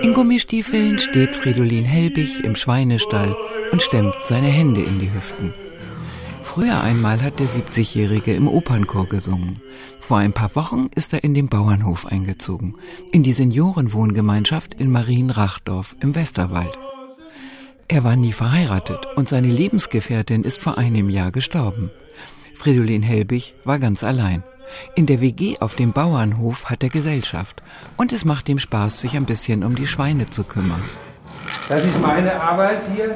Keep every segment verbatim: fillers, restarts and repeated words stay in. In Gummistiefeln steht Fridolin Helbig im Schweinestall und stemmt seine Hände in die Hüften. Früher einmal hat der siebzigjährige im Opernchor gesungen. Vor ein paar Wochen ist er in den Bauernhof eingezogen, in die Seniorenwohngemeinschaft in Marienrachdorf im Westerwald. Er war nie verheiratet und seine Lebensgefährtin ist vor einem Jahr gestorben. Fridolin Helbig war ganz allein. In der W G auf dem Bauernhof hat er Gesellschaft und es macht ihm Spaß, sich ein bisschen um die Schweine zu kümmern. Das ist meine Arbeit hier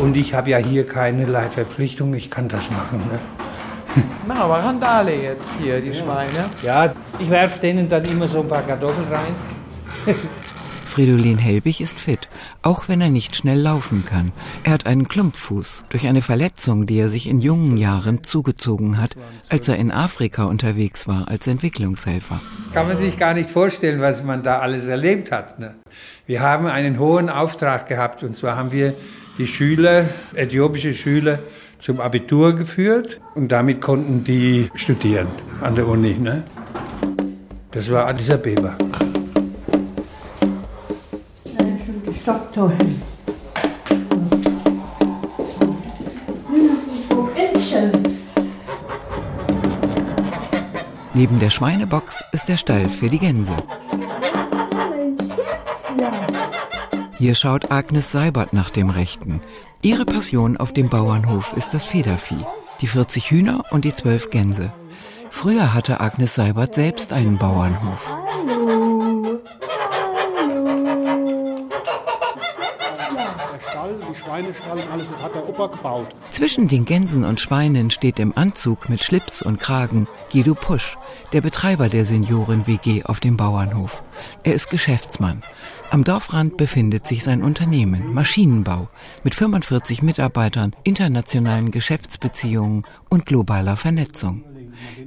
und ich habe ja hier keinerlei Verpflichtung, ich kann das machen. Ne? Na, aber Randale jetzt hier, die ja. Schweine. Ja, ich werfe denen dann immer so ein paar Kartoffeln rein. Fridolin Helbig ist fit, auch wenn er nicht schnell laufen kann. Er hat einen Klumpfuß durch eine Verletzung, die er sich in jungen Jahren zugezogen hat, als er in Afrika unterwegs war als Entwicklungshelfer. Kann man sich gar nicht vorstellen, was man da alles erlebt hat. Ne? Wir haben einen hohen Auftrag gehabt und zwar haben wir die Schüler, äthiopische Schüler, zum Abitur geführt und damit konnten die studieren an der Uni. Ne? Das war Addis Abeba. Neben der Schweinebox ist der Stall für die Gänse. Hier schaut Agnes Seibert nach dem Rechten. Ihre Passion auf dem Bauernhof ist das Federvieh, die vierzig Hühner und die zwölf Gänse. Früher hatte Agnes Seibert selbst einen Bauernhof. Die Schweinestall und alles hat der Opa gebaut. Zwischen den Gänsen und Schweinen steht im Anzug mit Schlips und Kragen Guido Pusch, der Betreiber der Senioren-W G auf dem Bauernhof. Er ist Geschäftsmann. Am Dorfrand befindet sich sein Unternehmen, Maschinenbau, mit fünfundvierzig Mitarbeitern, internationalen Geschäftsbeziehungen und globaler Vernetzung.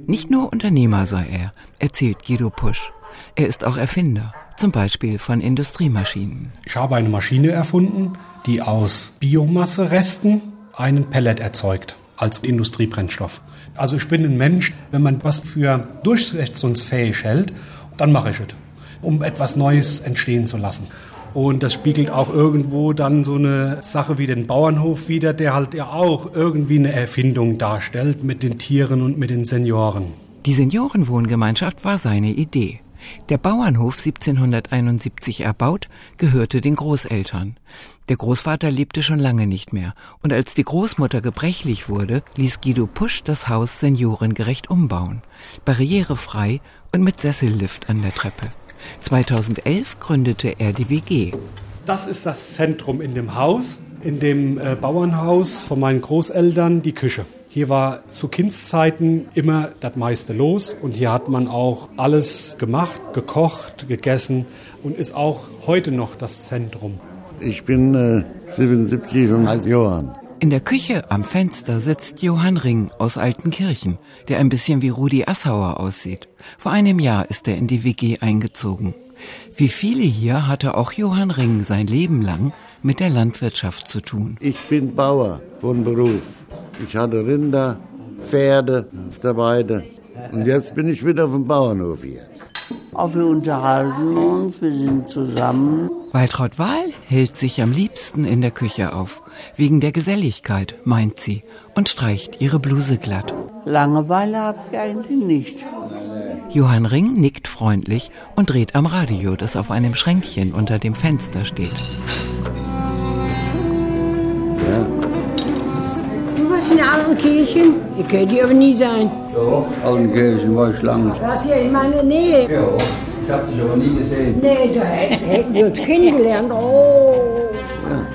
Nicht nur Unternehmer sei er, erzählt Guido Pusch. Er ist auch Erfinder, zum Beispiel von Industriemaschinen. Ich habe eine Maschine erfunden, die aus Biomasseresten einen Pellet erzeugt als Industriebrennstoff. Also ich bin ein Mensch, wenn man was für durchsetzungsfähig hält, dann mache ich es, um etwas Neues entstehen zu lassen. Und das spiegelt auch irgendwo dann so eine Sache wie den Bauernhof wider, der halt ja auch irgendwie eine Erfindung darstellt mit den Tieren und mit den Senioren. Die Seniorenwohngemeinschaft war seine Idee. Der Bauernhof siebzehnhunderteinundsiebzig erbaut, gehörte den Großeltern. Der Großvater lebte schon lange nicht mehr und als die Großmutter gebrechlich wurde, ließ Guido Pusch das Haus seniorengerecht umbauen, barrierefrei und mit Sessellift an der Treppe. zweitausendelf gründete er die W G. Das ist das Zentrum in dem Haus, in dem äh, Bauernhaus von meinen Großeltern, die Küche. Hier war zu Kindszeiten immer das meiste los und hier hat man auch alles gemacht, gekocht, gegessen und ist auch heute noch das Zentrum. Ich bin äh, siebenundsiebzig und heiße Johann. In der Küche am Fenster sitzt Johann Ring aus Altenkirchen, der ein bisschen wie Rudi Assauer aussieht. Vor einem Jahr ist er in die W G eingezogen. Wie viele hier hatte auch Johann Ring sein Leben lang mit der Landwirtschaft zu tun. Ich bin Bauer von Beruf. Ich hatte Rinder, Pferde auf der Weide. Und jetzt bin ich wieder auf dem Bauernhof hier. Auch wir unterhalten uns, wir sind zusammen. Waltraud Wahl hält sich am liebsten in der Küche auf. Wegen der Geselligkeit, meint sie, und streicht ihre Bluse glatt. Langeweile habe ich eigentlich nicht. Johann Ring nickt freundlich und dreht am Radio, das auf einem Schränkchen unter dem Fenster steht. Ja. In Altenkirchen? Ich könnte hier aber nie sein. Ja, Altenkirchen war ich lange. Das hier in meiner Nähe. Ja, ich hab dich aber nie gesehen. Nee, da hätten wir uns kennengelernt. Oh. Ja.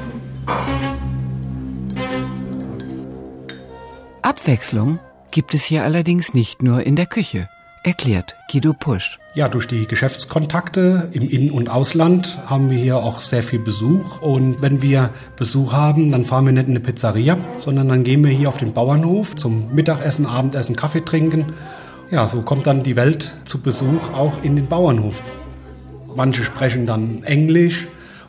Abwechslung gibt es hier allerdings nicht nur in der Küche, erklärt Guido Pusch. Ja, durch die Geschäftskontakte im In- und Ausland haben wir hier auch sehr viel Besuch. Und wenn wir Besuch haben, dann fahren wir nicht in eine Pizzeria, sondern dann gehen wir hier auf den Bauernhof zum Mittagessen, Abendessen, Kaffee trinken. Ja, so kommt dann die Welt zu Besuch auch in den Bauernhof. Manche sprechen dann Englisch.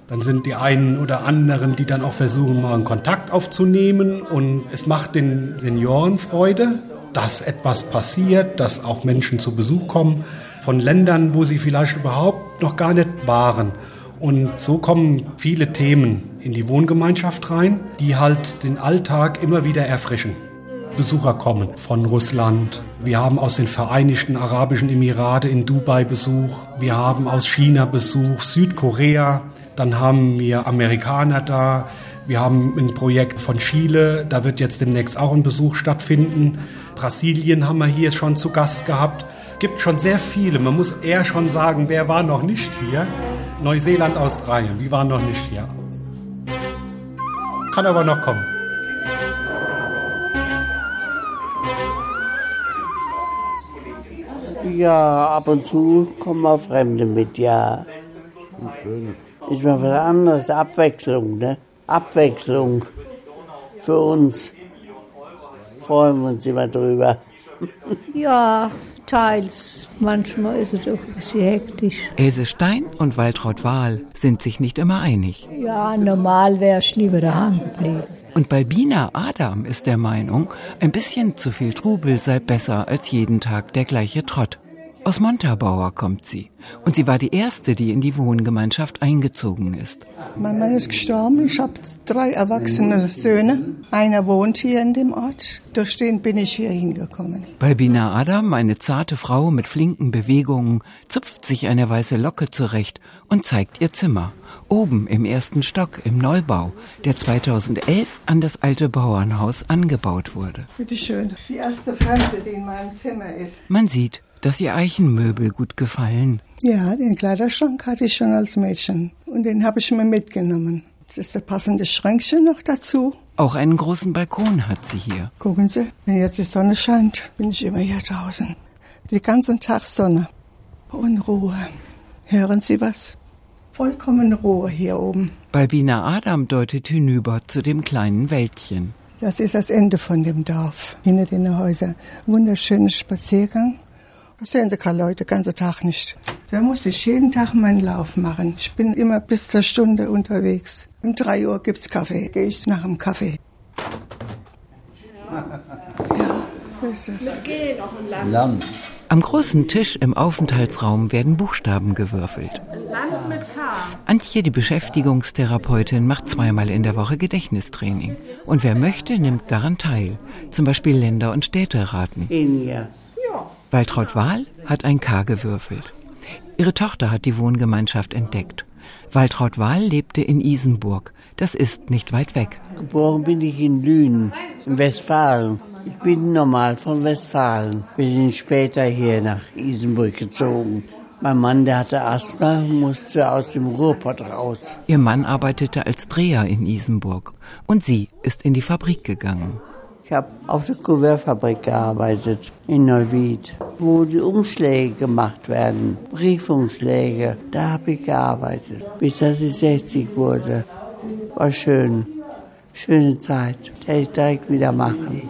Dann sind die einen oder anderen, die dann auch versuchen, mal einen Kontakt aufzunehmen. Und es macht den Senioren Freude. dass etwas passiert, dass auch Menschen zu Besuch kommen von Ländern, wo sie vielleicht überhaupt noch gar nicht waren. Und so kommen viele Themen in die Wohngemeinschaft rein, die halt den Alltag immer wieder erfrischen. Besucher kommen von Russland. Wir haben aus den Vereinigten Arabischen Emiraten in Dubai Besuch. Wir haben aus China Besuch, Südkorea. Dann haben wir Amerikaner da. Wir haben ein Projekt von Chile. Da wird jetzt demnächst auch ein Besuch stattfinden. Brasilien haben wir hier schon zu Gast gehabt. Gibt schon sehr viele. Man muss eher schon sagen, wer war noch nicht hier? Neuseeland, Australien, die waren noch nicht hier. Kann aber noch kommen. Ja, ab und zu kommen auch Fremde mit, ja. Ist mal was anderes, Abwechslung, ne? Abwechslung für uns. Freuen wir uns immer drüber. Ja, teils. Manchmal ist es auch ein bisschen hektisch. Else Stein und Waltraud Wahl sind sich nicht immer einig. Ja, normal wäre ich lieber daheim geblieben. Und Balbina Adam ist der Meinung, ein bisschen zu viel Trubel sei besser als jeden Tag der gleiche Trott. Aus Montabaur kommt sie. Und sie war die Erste, die in die Wohngemeinschaft eingezogen ist. Mein Mann ist gestorben. Ich habe drei erwachsene Söhne. Einer wohnt hier in dem Ort. Durch den bin ich hier hingekommen. Balbina Adam, eine zarte Frau mit flinken Bewegungen, zupft sich eine weiße Locke zurecht und zeigt ihr Zimmer. Oben im ersten Stock im Neubau, der zweitausendelf an das alte Bauernhaus angebaut wurde. Bitte schön. Die erste Fremde, die in meinem Zimmer ist. Man sieht, dass ihr Eichenmöbel gut gefallen. Ja, den Kleiderschrank hatte ich schon als Mädchen. Und den habe ich mir mitgenommen. Das ist das passende Schränkchen noch dazu. Auch einen großen Balkon hat sie hier. Gucken Sie, wenn jetzt die Sonne scheint, bin ich immer hier draußen. Den ganzen Tag Sonne und Ruhe. Hören Sie was? Vollkommen Ruhe hier oben. Balbina Adam deutet hinüber zu dem kleinen Wäldchen. Das ist das Ende von dem Dorf, hinter den Häusern. Wunderschöner Spaziergang. Da sehen Sie keine Leute, den ganzen Tag nicht. Da muss ich jeden Tag meinen Lauf machen. Ich bin immer bis zur Stunde unterwegs. Um drei Uhr gibt's Kaffee. Gehe ich nach dem Kaffee. Ja, ja ist es. Gehen auf ein Lamm. Am großen Tisch im Aufenthaltsraum werden Buchstaben gewürfelt. Land mit K. Antje, die Beschäftigungstherapeutin, macht zweimal in der Woche Gedächtnistraining. Und wer möchte, nimmt daran teil. Zum Beispiel Länder- und Städteraten. Kenia. Waltraud Wahl hat ein K gewürfelt. Ihre Tochter hat die Wohngemeinschaft entdeckt. Waltraud Wahl lebte in Isenburg. Das ist nicht weit weg. Geboren bin ich in Lünen, in Westfalen. Ich bin normal von Westfalen. Wir sind später hier nach Isenburg gezogen. Mein Mann, der hatte Asthma, musste aus dem Ruhrpott raus. Ihr Mann arbeitete als Dreher in Isenburg. Und sie ist in die Fabrik gegangen. Ich habe auf der Kuvertfabrik gearbeitet in Neuwied, wo die Umschläge gemacht werden, Briefumschläge. Da habe ich gearbeitet, bis dass ich sechzig wurde. War schön, schöne Zeit. Hätte ich direkt wieder machen.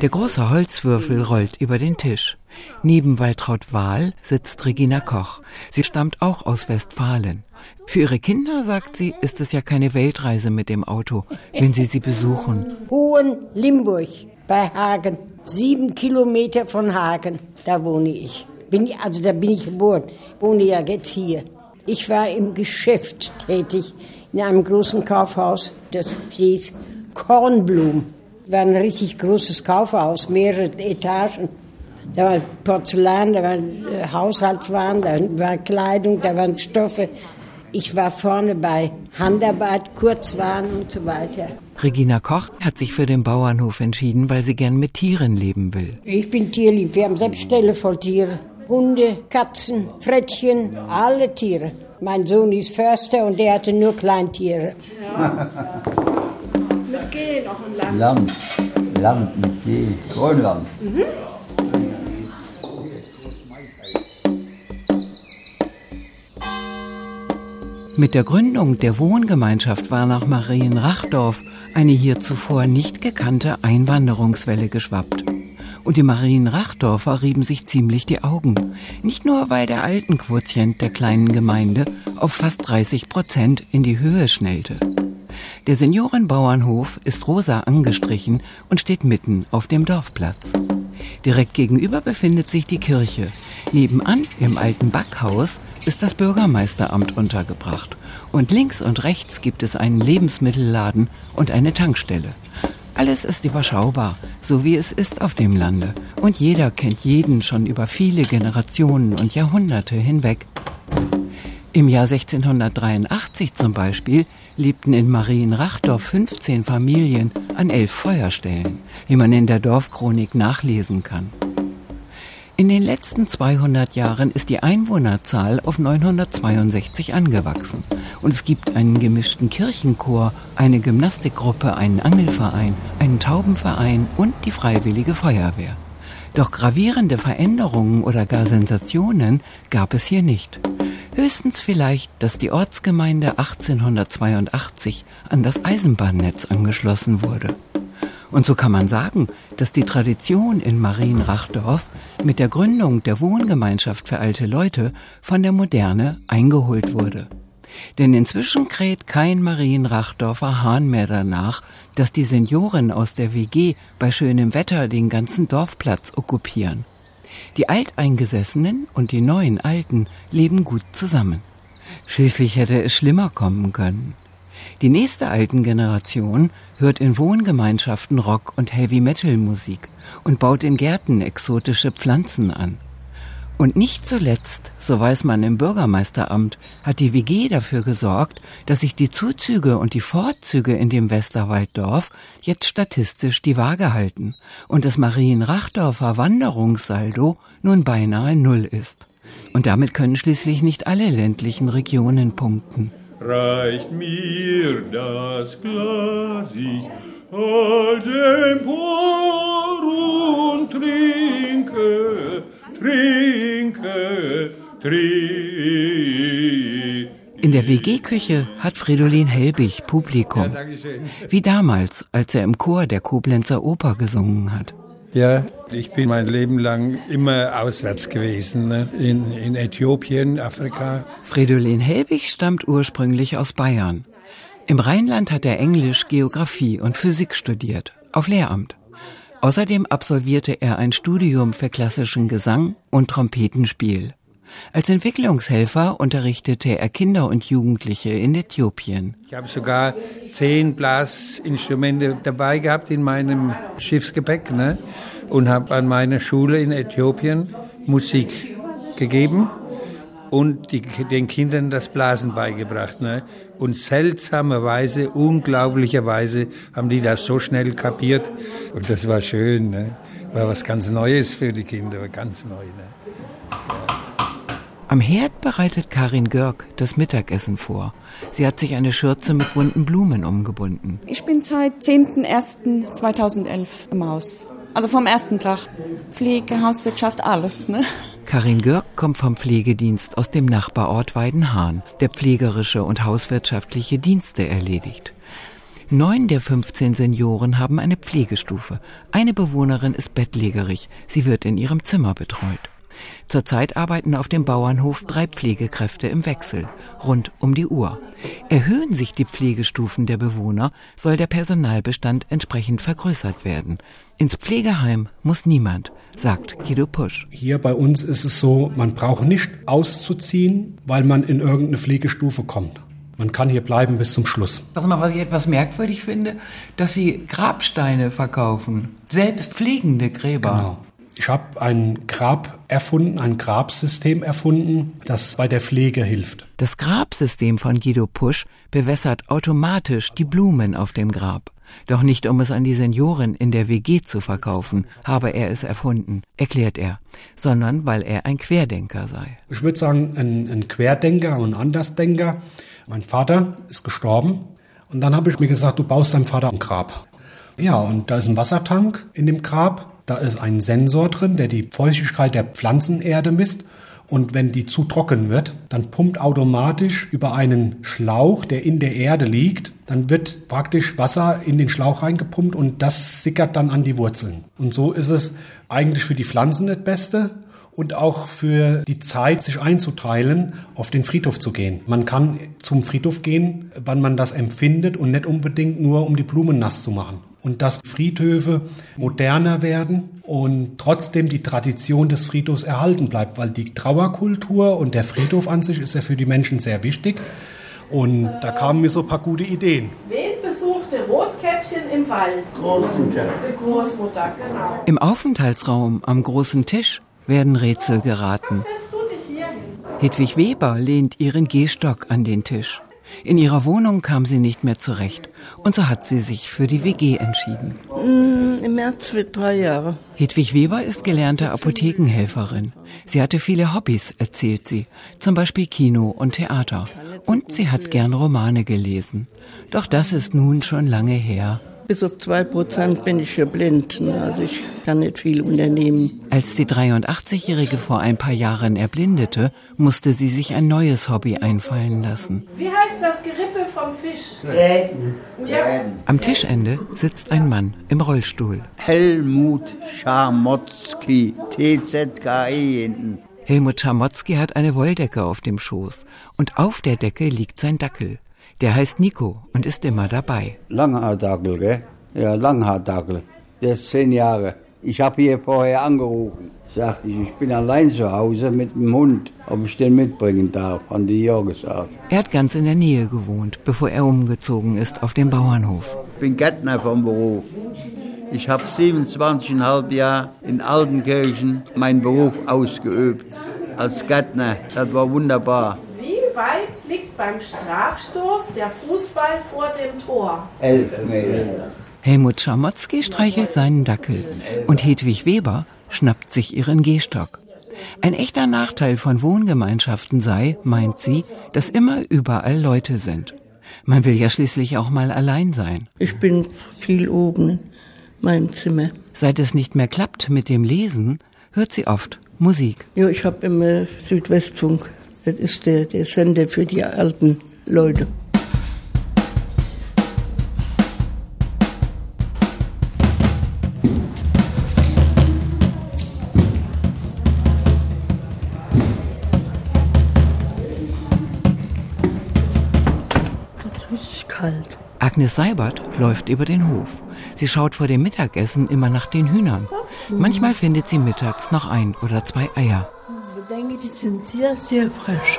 Der große Holzwürfel rollt über den Tisch. Neben Waltraud Wahl sitzt Regina Koch. Sie stammt auch aus Westfalen. Für ihre Kinder, sagt sie, ist es ja keine Weltreise mit dem Auto, wenn sie sie besuchen. Hohen Limburg bei Hagen, sieben Kilometer von Hagen, da wohne ich. Bin, also da bin ich geboren, wohne ja jetzt hier. Ich war im Geschäft tätig, in einem großen Kaufhaus, das hieß Kornblum. War ein richtig großes Kaufhaus, mehrere Etagen. Da war Porzellan, da waren Haushaltswaren, da war Kleidung, da waren Stoffe. Ich war vorne bei Handarbeit, Kurzwaren und so weiter. Regina Koch hat sich für den Bauernhof entschieden, weil sie gern mit Tieren leben will. Ich bin tierlieb. Wir haben selbst Ställe voll Tiere. Hunde, Katzen, Frettchen, alle Tiere. Mein Sohn ist Förster und der hatte nur Kleintiere. Ja. Mit G noch ein Lamm. Lamm, Lamm mit G. Grönlamm. Mhm. Mit der Gründung der Wohngemeinschaft war nach Marienrachdorf eine hier zuvor nicht gekannte Einwanderungswelle geschwappt. Und die Marienrachdorfer rieben sich ziemlich die Augen. Nicht nur, weil der Altenquotient der kleinen Gemeinde auf fast dreißig Prozent in die Höhe schnellte. Der Seniorenbauernhof ist rosa angestrichen und steht mitten auf dem Dorfplatz. Direkt gegenüber befindet sich die Kirche. Nebenan, im alten Backhaus, ist das Bürgermeisteramt untergebracht. Und links und rechts gibt es einen Lebensmittelladen und eine Tankstelle. Alles ist überschaubar, so wie es ist auf dem Lande. Und jeder kennt jeden schon über viele Generationen und Jahrhunderte hinweg. Im Jahr sechzehnhundertdreiundachtzig zum Beispiel lebten in Marienrachdorf fünfzehn Familien an elf Feuerstellen, wie man in der Dorfchronik nachlesen kann. In den letzten zweihundert Jahren ist die Einwohnerzahl auf neunhundertzweiundsechzig angewachsen. Und es gibt einen gemischten Kirchenchor, eine Gymnastikgruppe, einen Angelverein, einen Taubenverein und die Freiwillige Feuerwehr. Doch gravierende Veränderungen oder gar Sensationen gab es hier nicht. Höchstens vielleicht, dass die Ortsgemeinde achtzehnhundertzweiundachtzig an das Eisenbahnnetz angeschlossen wurde. Und so kann man sagen, dass die Tradition in Marienrachdorf mit der Gründung der Wohngemeinschaft für alte Leute von der Moderne eingeholt wurde. Denn inzwischen kräht kein Marienrachdorfer Hahn mehr danach, dass die Senioren aus der W G bei schönem Wetter den ganzen Dorfplatz okkupieren. Die Alteingesessenen und die neuen Alten leben gut zusammen. Schließlich hätte es schlimmer kommen können. Die nächste alten Generation hört in Wohngemeinschaften Rock- und Heavy-Metal-Musik und baut in Gärten exotische Pflanzen an. Und nicht zuletzt, so weiß man im Bürgermeisteramt, hat die W G dafür gesorgt, dass sich die Zuzüge und die Vorzüge in dem Westerwalddorf jetzt statistisch die Waage halten und das Marienrachdorfer Wanderungssaldo nun beinahe null ist. Und damit können schließlich nicht alle ländlichen Regionen punkten. Reicht mir das Glas, ich halt empor und trinke, trinke, trinke. In der W G-Küche hat Fridolin Helbig Publikum. Wie damals, als er im Chor der Koblenzer Oper gesungen hat. Ja, ich bin mein Leben lang immer auswärts gewesen, ne? in, in Äthiopien, Afrika. Fridolin Helbig stammt ursprünglich aus Bayern. Im Rheinland hat er Englisch, Geografie und Physik studiert, auf Lehramt. Außerdem absolvierte er ein Studium für klassischen Gesang und Trompetenspiel. Als Entwicklungshelfer unterrichtete er Kinder und Jugendliche in Äthiopien. Ich habe sogar zehn Blasinstrumente dabei gehabt in meinem Schiffsgepäck, ne? Und habe an meiner Schule in Äthiopien Musik gegeben und die, den Kindern das Blasen beigebracht. Ne? Und seltsamerweise, unglaublicherweise haben die das so schnell kapiert. Und das war schön, ne? War was ganz Neues für die Kinder, ganz neu. Ne? Am Herd bereitet Karin Görg das Mittagessen vor. Sie hat sich eine Schürze mit bunten Blumen umgebunden. Ich bin seit zehnten ersten zweitausendelf im Haus. Also vom ersten Tag. Pflege, Hauswirtschaft, alles, ne? Karin Görg kommt vom Pflegedienst aus dem Nachbarort Weidenhahn, der pflegerische und hauswirtschaftliche Dienste erledigt. Neun der fünfzehn Senioren haben eine Pflegestufe. Eine Bewohnerin ist bettlägerig. Sie wird in ihrem Zimmer betreut. Zurzeit arbeiten auf dem Bauernhof drei Pflegekräfte im Wechsel, rund um die Uhr. Erhöhen sich die Pflegestufen der Bewohner, soll der Personalbestand entsprechend vergrößert werden. Ins Pflegeheim muss niemand, sagt Guido Pusch. Hier bei uns ist es so, man braucht nicht auszuziehen, weil man in irgendeine Pflegestufe kommt. Man kann hier bleiben bis zum Schluss. Sag mal, was ich etwas merkwürdig finde, dass Sie Grabsteine verkaufen, selbst pflegende Gräber. Genau. Ich habe ein Grab erfunden, ein Grabsystem erfunden, das bei der Pflege hilft. Das Grabsystem von Guido Pusch bewässert automatisch die Blumen auf dem Grab. Doch nicht, um es an die Senioren in der W G zu verkaufen, habe er es erfunden, erklärt er, sondern weil er ein Querdenker sei. Ich würde sagen, ein, ein Querdenker und Andersdenker. Mein Vater ist gestorben und dann habe ich mir gesagt, du baust deinem Vater ein Grab. Ja, und da ist ein Wassertank in dem Grab. Da ist ein Sensor drin, der die Feuchtigkeit der Pflanzenerde misst. Und wenn die zu trocken wird, dann pumpt automatisch über einen Schlauch, der in der Erde liegt, dann wird praktisch Wasser in den Schlauch reingepumpt und das sickert dann an die Wurzeln. Und so ist es eigentlich für die Pflanzen das Beste und auch für die Zeit, sich einzuteilen, auf den Friedhof zu gehen. Man kann zum Friedhof gehen, wann man das empfindet und nicht unbedingt nur, um die Blumen nass zu machen. Und dass Friedhöfe moderner werden und trotzdem die Tradition des Friedhofs erhalten bleibt, weil die Trauerkultur und der Friedhof an sich ist ja für die Menschen sehr wichtig. Und da kamen mir so ein paar gute Ideen. Wen besuchte Rotkäppchen im Wald? Großmutter. Die Großmutter, genau. Im Aufenthaltsraum am großen Tisch werden Rätsel geraten. Hedwig Weber lehnt ihren Gehstock an den Tisch. In ihrer Wohnung kam sie nicht mehr zurecht und so hat sie sich für die W G entschieden. Mm, im März wird drei Jahre. Hedwig Weber ist gelernte Apothekenhelferin. Sie hatte viele Hobbys, erzählt sie, zum Beispiel Kino und Theater. Und sie hat gern Romane gelesen. Doch das ist nun schon lange her. Bis auf zwei Prozent bin ich ja blind, ne? Also ich kann nicht viel unternehmen. Als die dreiundachtzig-Jährige vor ein paar Jahren erblindete, musste sie sich ein neues Hobby einfallen lassen. Wie heißt das Gerippe vom Fisch? Gräten. Ja. Am Tischende sitzt ein Mann im Rollstuhl. Helmut Schamotzki, T Z K I hinten. Helmut Schamotzki hat eine Wolldecke auf dem Schoß und auf der Decke liegt sein Dackel. Der heißt Nico und ist immer dabei. Langhaardackel, gell? Ja, Langhaardackel. Der ist zehn Jahre. Ich habe hier vorher angerufen. Sagte ich, ich bin allein zu Hause mit dem Hund, ob ich den mitbringen darf, an die Jorgesart. Er hat ganz in der Nähe gewohnt, bevor er umgezogen ist auf dem Bauernhof. Ich bin Gärtner vom Beruf. Ich habe siebenundzwanzig Komma fünf Jahre in Altenkirchen meinen Beruf ausgeübt. Als Gärtner, das war wunderbar. Wie weit liegt beim Strafstoß der Fußball vor dem Tor? Elf Meter. Helmut Schamotzki streichelt seinen Dackel und Hedwig Weber schnappt sich ihren Gehstock. Ein echter Nachteil von Wohngemeinschaften sei, meint sie, dass immer überall Leute sind. Man will ja schließlich auch mal allein sein. Ich bin viel oben in meinem Zimmer. Seit es nicht mehr klappt mit dem Lesen, hört sie oft Musik. Ja, ich habe immer Südwestfunk. Das ist der, der Sender für die alten Leute. Das ist richtig kalt. Agnes Seibert läuft über den Hof. Sie schaut vor dem Mittagessen immer nach den Hühnern. Manchmal findet sie mittags noch ein oder zwei Eier. Ich denke, die sind sehr, sehr frisch.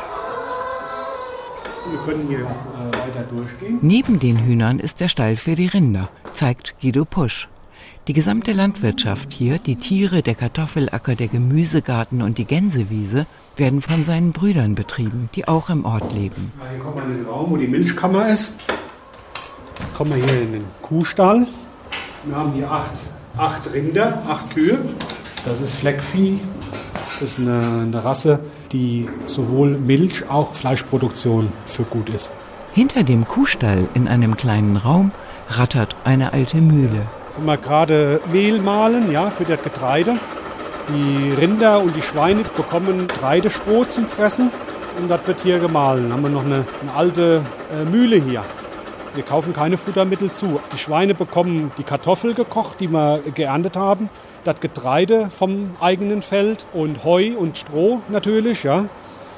Wir können hier äh, weiter durchgehen. Neben den Hühnern ist der Stall für die Rinder, zeigt Guido Pusch. Die gesamte Landwirtschaft hier, die Tiere, der Kartoffelacker, der Gemüsegarten und die Gänsewiese, werden von seinen Brüdern betrieben, die auch im Ort leben. Ja, hier kommt man in den Raum, wo die Milchkammer ist. Jetzt kommen wir hier in den Kuhstall. Wir haben hier acht, acht Rinder, acht Kühe. Das ist Fleckvieh. Das ist eine, eine Rasse, die sowohl Milch, auch Fleischproduktion für gut ist. Hinter dem Kuhstall in einem kleinen Raum rattert eine alte Mühle. Jetzt sind wir gerade Mehl mahlen, ja, für das Getreide. Die Rinder und die Schweine bekommen Getreideschrot zum Fressen und das wird hier gemahlen. Dann haben wir noch eine, eine alte äh, Mühle hier. Wir kaufen keine Futtermittel zu. Die Schweine bekommen die Kartoffel gekocht, die wir geerntet haben, das Getreide vom eigenen Feld und Heu und Stroh natürlich. Ja.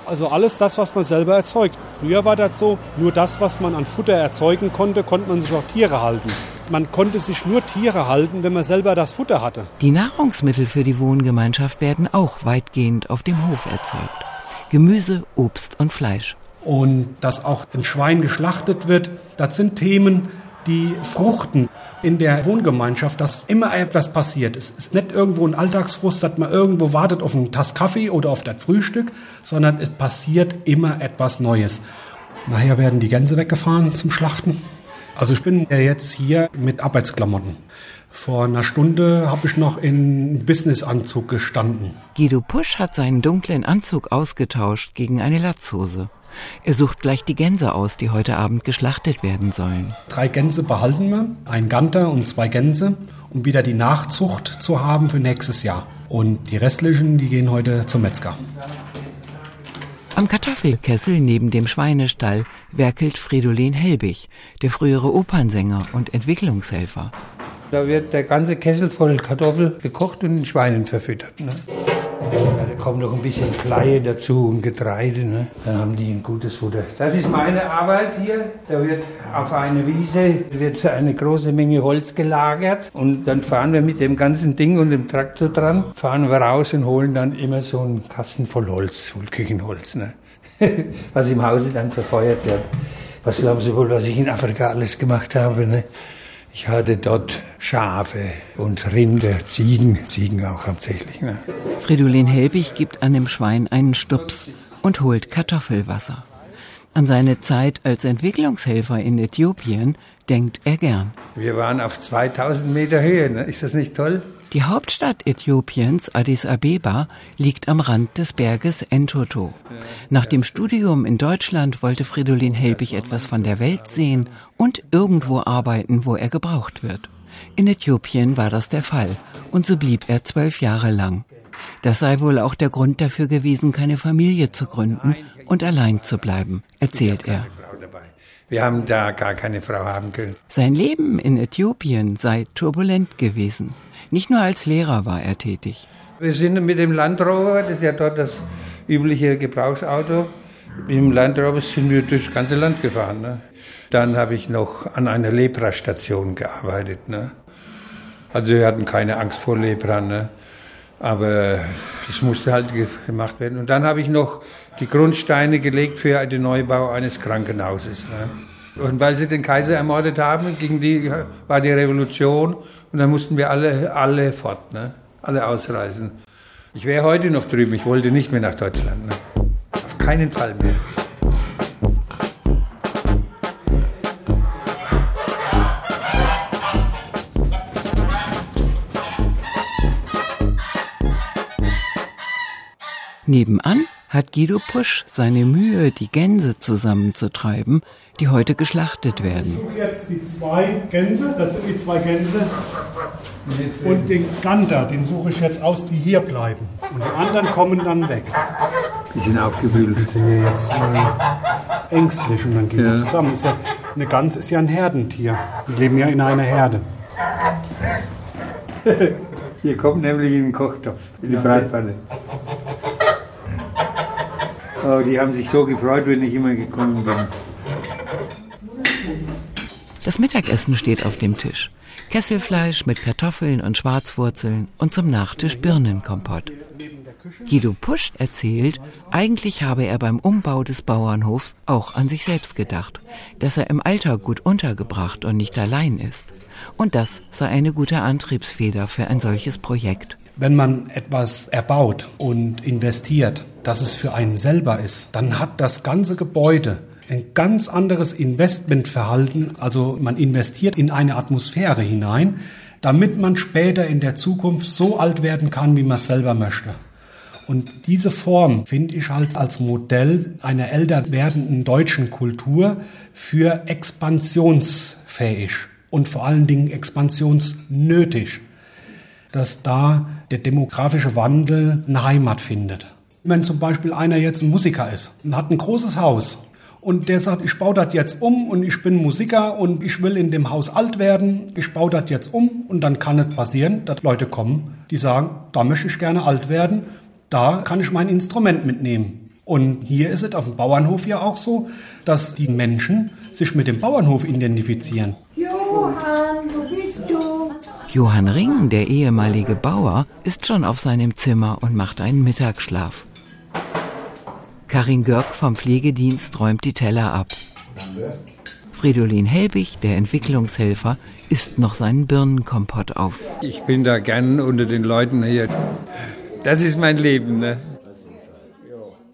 Also alles das, was man selber erzeugt. Früher war das so, nur das, was man an Futter erzeugen konnte, konnte man sich auch Tiere halten. Man konnte sich nur Tiere halten, wenn man selber das Futter hatte. Die Nahrungsmittel für die Wohngemeinschaft werden auch weitgehend auf dem Hof erzeugt. Gemüse, Obst und Fleisch. Und dass auch ein Schwein geschlachtet wird, das sind Themen, die fruchten in der Wohngemeinschaft, dass immer etwas passiert. Es ist nicht irgendwo ein Alltagsfrust, dass man irgendwo wartet auf einen Tass Kaffee oder auf das Frühstück, sondern es passiert immer etwas Neues. Nachher werden die Gänse weggefahren zum Schlachten. Also ich bin ja jetzt hier mit Arbeitsklamotten. Vor einer Stunde habe ich noch in Businessanzug gestanden. Guido Pusch hat seinen dunklen Anzug ausgetauscht gegen eine Latzhose. Er sucht gleich die Gänse aus, die heute Abend geschlachtet werden sollen. Drei Gänse behalten wir, ein Ganter und zwei Gänse, um wieder die Nachzucht zu haben für nächstes Jahr. Und die restlichen, die gehen heute zum Metzger. Am Kartoffelkessel neben dem Schweinestall werkelt Fridolin Helbig, der frühere Opernsänger und Entwicklungshelfer. Da wird der ganze Kessel voll Kartoffel gekocht und den Schweinen verfüttert. Ne? Da kommt noch ein bisschen Kleie dazu und Getreide, ne? Dann haben die ein gutes Futter. Das ist meine Arbeit hier. Da wird auf einer Wiese wird eine große Menge Holz gelagert und dann fahren wir mit dem ganzen Ding und dem Traktor dran, fahren wir raus und holen dann immer so einen Kasten voll Holz, voll Küchenholz, ne? Was im Hause dann verfeuert wird. Was glauben Sie wohl, was ich in Afrika alles gemacht habe, ne? Ich hatte dort Schafe und Rinder, Ziegen, Ziegen auch hauptsächlich. Ne? Fridolin Helbig gibt an dem Schwein einen Stups und holt Kartoffelwasser. An seine Zeit als Entwicklungshelfer in Äthiopien denkt er gern. Wir waren auf zweitausend Meter Höhe, ne? Ist das nicht toll? Die Hauptstadt Äthiopiens, Addis Abeba, liegt am Rand des Berges Entoto. Nach dem Studium in Deutschland wollte Fridolin Helbig etwas von der Welt sehen und irgendwo arbeiten, wo er gebraucht wird. In Äthiopien war das der Fall und so blieb er zwölf Jahre lang. Das sei wohl auch der Grund dafür gewesen, keine Familie zu gründen und allein zu bleiben, erzählt er. Wir haben da gar keine Frau haben können. Sein Leben in Äthiopien sei turbulent gewesen. Nicht nur als Lehrer war er tätig. Wir sind mit dem Land Rover, das ist ja dort das übliche Gebrauchsauto, mit dem Land Rover sind wir durchs ganze Land gefahren. Ne? Dann habe ich noch an einer Leprastation gearbeitet. Ne? Also wir hatten keine Angst vor Lepra, ne? Aber das musste halt gemacht werden. Und dann habe ich noch die Grundsteine gelegt für den Neubau eines Krankenhauses. Ne? Und weil sie den Kaiser ermordet haben, gegen die war die Revolution und dann mussten wir alle, alle fort, ne? Alle ausreisen. Ich wäre heute noch drüben, ich wollte nicht mehr nach Deutschland. Ne? Auf keinen Fall mehr. Nebenan hat Guido Pusch seine Mühe, die Gänse zusammenzutreiben, die heute geschlachtet werden. Ich tue jetzt die zwei Gänse, das sind die zwei Gänse, und den Gander, den suche ich jetzt aus, die hier bleiben. Und die anderen kommen dann weg. Die sind aufgewühlt. Die sind ja jetzt äh, ängstlich und dann gehen wir ja zusammen. Ist ja, eine Gans ist ja ein Herdentier. Die leben ja in einer Herde. Hier kommt nämlich in den Kochtopf, in die Bratpfanne. Oh, die haben sich so gefreut, wenn ich immer gekommen bin. Das Mittagessen steht auf dem Tisch. Kesselfleisch mit Kartoffeln und Schwarzwurzeln und zum Nachtisch Birnenkompott. Guido Pusch erzählt, eigentlich habe er beim Umbau des Bauernhofs auch an sich selbst gedacht, dass er im Alter gut untergebracht und nicht allein ist. Und das sei eine gute Antriebsfeder für ein solches Projekt. Wenn man etwas erbaut und investiert, dass es für einen selber ist, dann hat das ganze Gebäude ein ganz anderes Investmentverhalten. Also man investiert in eine Atmosphäre hinein, damit man später in der Zukunft so alt werden kann, wie man es selber möchte. Und diese Form finde ich halt als Modell einer älter werdenden deutschen Kultur für expansionsfähig und vor allen Dingen expansionsnötig, dass da der demografische Wandel eine Heimat findet. Wenn zum Beispiel einer jetzt ein Musiker ist und hat ein großes Haus und der sagt, ich baue das jetzt um und ich bin Musiker und ich will in dem Haus alt werden, ich baue das jetzt um und dann kann es passieren, dass Leute kommen, die sagen, da möchte ich gerne alt werden, da kann ich mein Instrument mitnehmen. Und hier ist es auf dem Bauernhof ja auch so, dass die Menschen sich mit dem Bauernhof identifizieren. Johann, wo bist du? Johann Ring, der ehemalige Bauer, ist schon auf seinem Zimmer und macht einen Mittagsschlaf. Karin Görg vom Pflegedienst räumt die Teller ab. Fridolin Helbig, der Entwicklungshelfer, isst noch seinen Birnenkompott auf. Ich bin da gern unter den Leuten hier. Das ist mein Leben, ne?